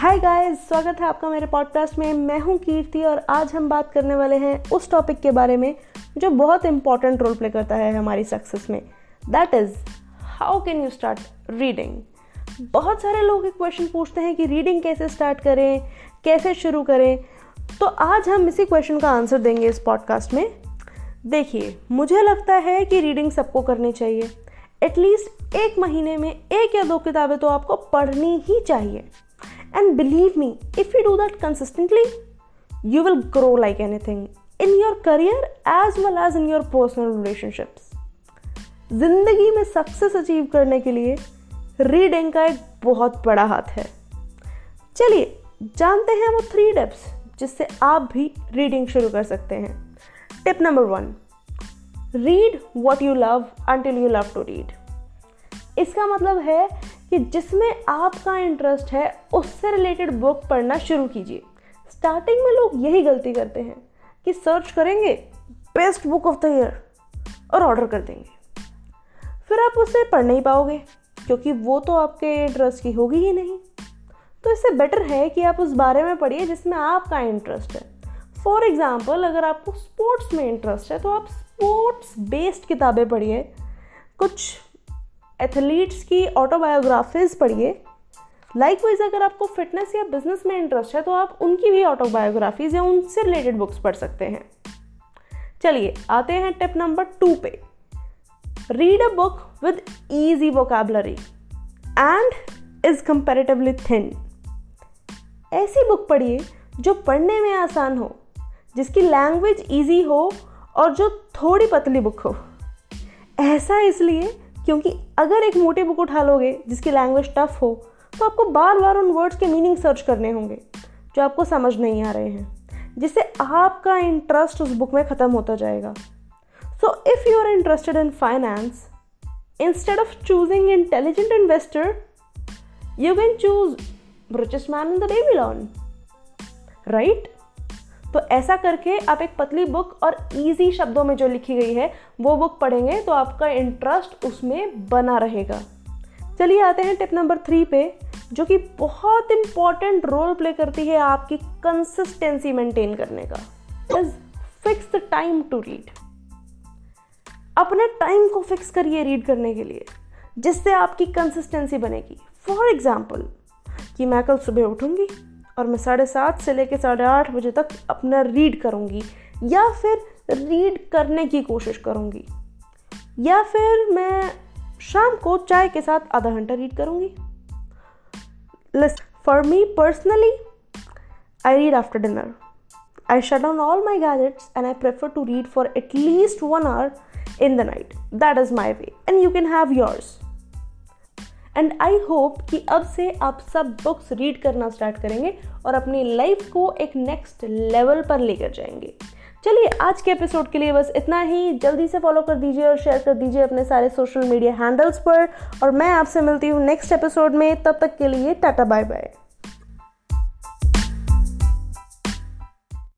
Hi guys, स्वागत है आपका मेरे पॉडकास्ट में। मैं हूं कीर्ति और आज हम बात करने वाले हैं उस टॉपिक के बारे में जो बहुत इंपॉर्टेंट रोल प्ले करता है हमारी सक्सेस में। That is how can you start reading. बहुत सारे लोग एक क्वेश्चन पूछते हैं कि रीडिंग कैसे स्टार्ट करें, कैसे शुरू करें, तो आज हम इसी क्वेश्चन का आंसर देंगे इस पॉडकास्ट में। देखिए, मुझे लगता है कि रीडिंग सबको करनी चाहिए। एटलीस्ट एक महीने में 1 या 2 किताबें तो आपको पढ़नी ही चाहिए। And believe me, if you do that consistently, you will grow like anything in your career as well as in your personal relationships. जिंदगी में सक्सेस अचीव करने के लिए रीडिंग का एक बहुत बड़ा हाथ है। चलिए जानते हैं वो 3 टिप्स जिससे आप भी रीडिंग शुरू कर सकते हैं। Tip number 1, read what you love until you love to read। इसका मतलब है कि जिसमें आपका इंटरेस्ट है उससे रिलेटेड बुक पढ़ना शुरू कीजिए। स्टार्टिंग में लोग यही गलती करते हैं कि सर्च करेंगे best book of the year और ऑर्डर कर देंगे, फिर आप उसे पढ़ नहीं पाओगे क्योंकि वो तो आपके इंटरेस्ट की होगी ही नहीं। तो इससे बेटर है कि आप उस बारे में पढ़िए जिसमें आपका इंटरेस्ट है। फॉर एग्जाम्पल, अगर आपको स्पोर्ट्स में इंटरेस्ट है तो आप स्पोर्ट्स बेस्ड किताबें पढ़िए, कुछ एथलीट्स की ऑटोबायोग्राफीज पढ़िए। लाइकवाइज, अगर आपको फिटनेस या बिजनेस में इंटरेस्ट है तो आप उनकी भी ऑटोबायोग्राफीज या उनसे रिलेटेड बुक्स पढ़ सकते हैं। चलिए आते हैं टिप नंबर 2 पे। Read a book with easy vocabulary and is comparatively thin. ऐसी बुक पढ़िए जो पढ़ने में आसान हो, जिसकी लैंग्वेज ईजी हो और जो थोड़ी पतली बुक हो। ऐसा इसलिए क्योंकि अगर एक मोटी बुक उठा लोगे जिसकी लैंग्वेज टफ हो तो आपको बार बार उन वर्ड्स के मीनिंग सर्च करने होंगे जो आपको समझ नहीं आ रहे हैं, जिससे आपका इंटरेस्ट उस बुक में ख़त्म होता जाएगा। So if you are interested in finance, instead of choosing intelligent investor you can choose richest man in the Babylon, right. तो ऐसा करके आप एक पतली बुक और ईजी शब्दों में जो लिखी गई है वो बुक पढ़ेंगे तो आपका इंटरेस्ट उसमें बना रहेगा। चलिए आते हैं टिप नंबर 3 पे, जो कि बहुत इंपॉर्टेंट रोल प्ले करती है आपकी कंसिस्टेंसी मेंटेन करने का। Fix the time to read. अपने टाइम को फिक्स करिए रीड करने के लिए, जिससे आपकी कंसिस्टेंसी बनेगी। फॉर एग्जाम्पल कि मैं कल सुबह उठूंगी और मैं 7:30 से लेकर 8:30 बजे तक अपना रीड करूँगी, या फिर रीड करने की कोशिश करूँगी, या फिर मैं शाम को चाय के साथ आधा घंटा रीड करूँगी। For me personally, I read after dinner. I shut down all my gadgets and I prefer to read for at least 1 hour in the night. That is my way and you can have yours. And I hope कि अब से आप सब books read करना start करेंगे और अपनी life को एक नेक्स्ट लेवल पर लेकर जाएंगे। चलिए आज के एपिसोड के लिए बस इतना ही। जल्दी से फॉलो कर दीजिए और शेयर कर दीजिए अपने सारे सोशल मीडिया हैंडल्स पर, और मैं आपसे मिलती हूँ नेक्स्ट एपिसोड में। तब तक के लिए टाटा, बाय बाय।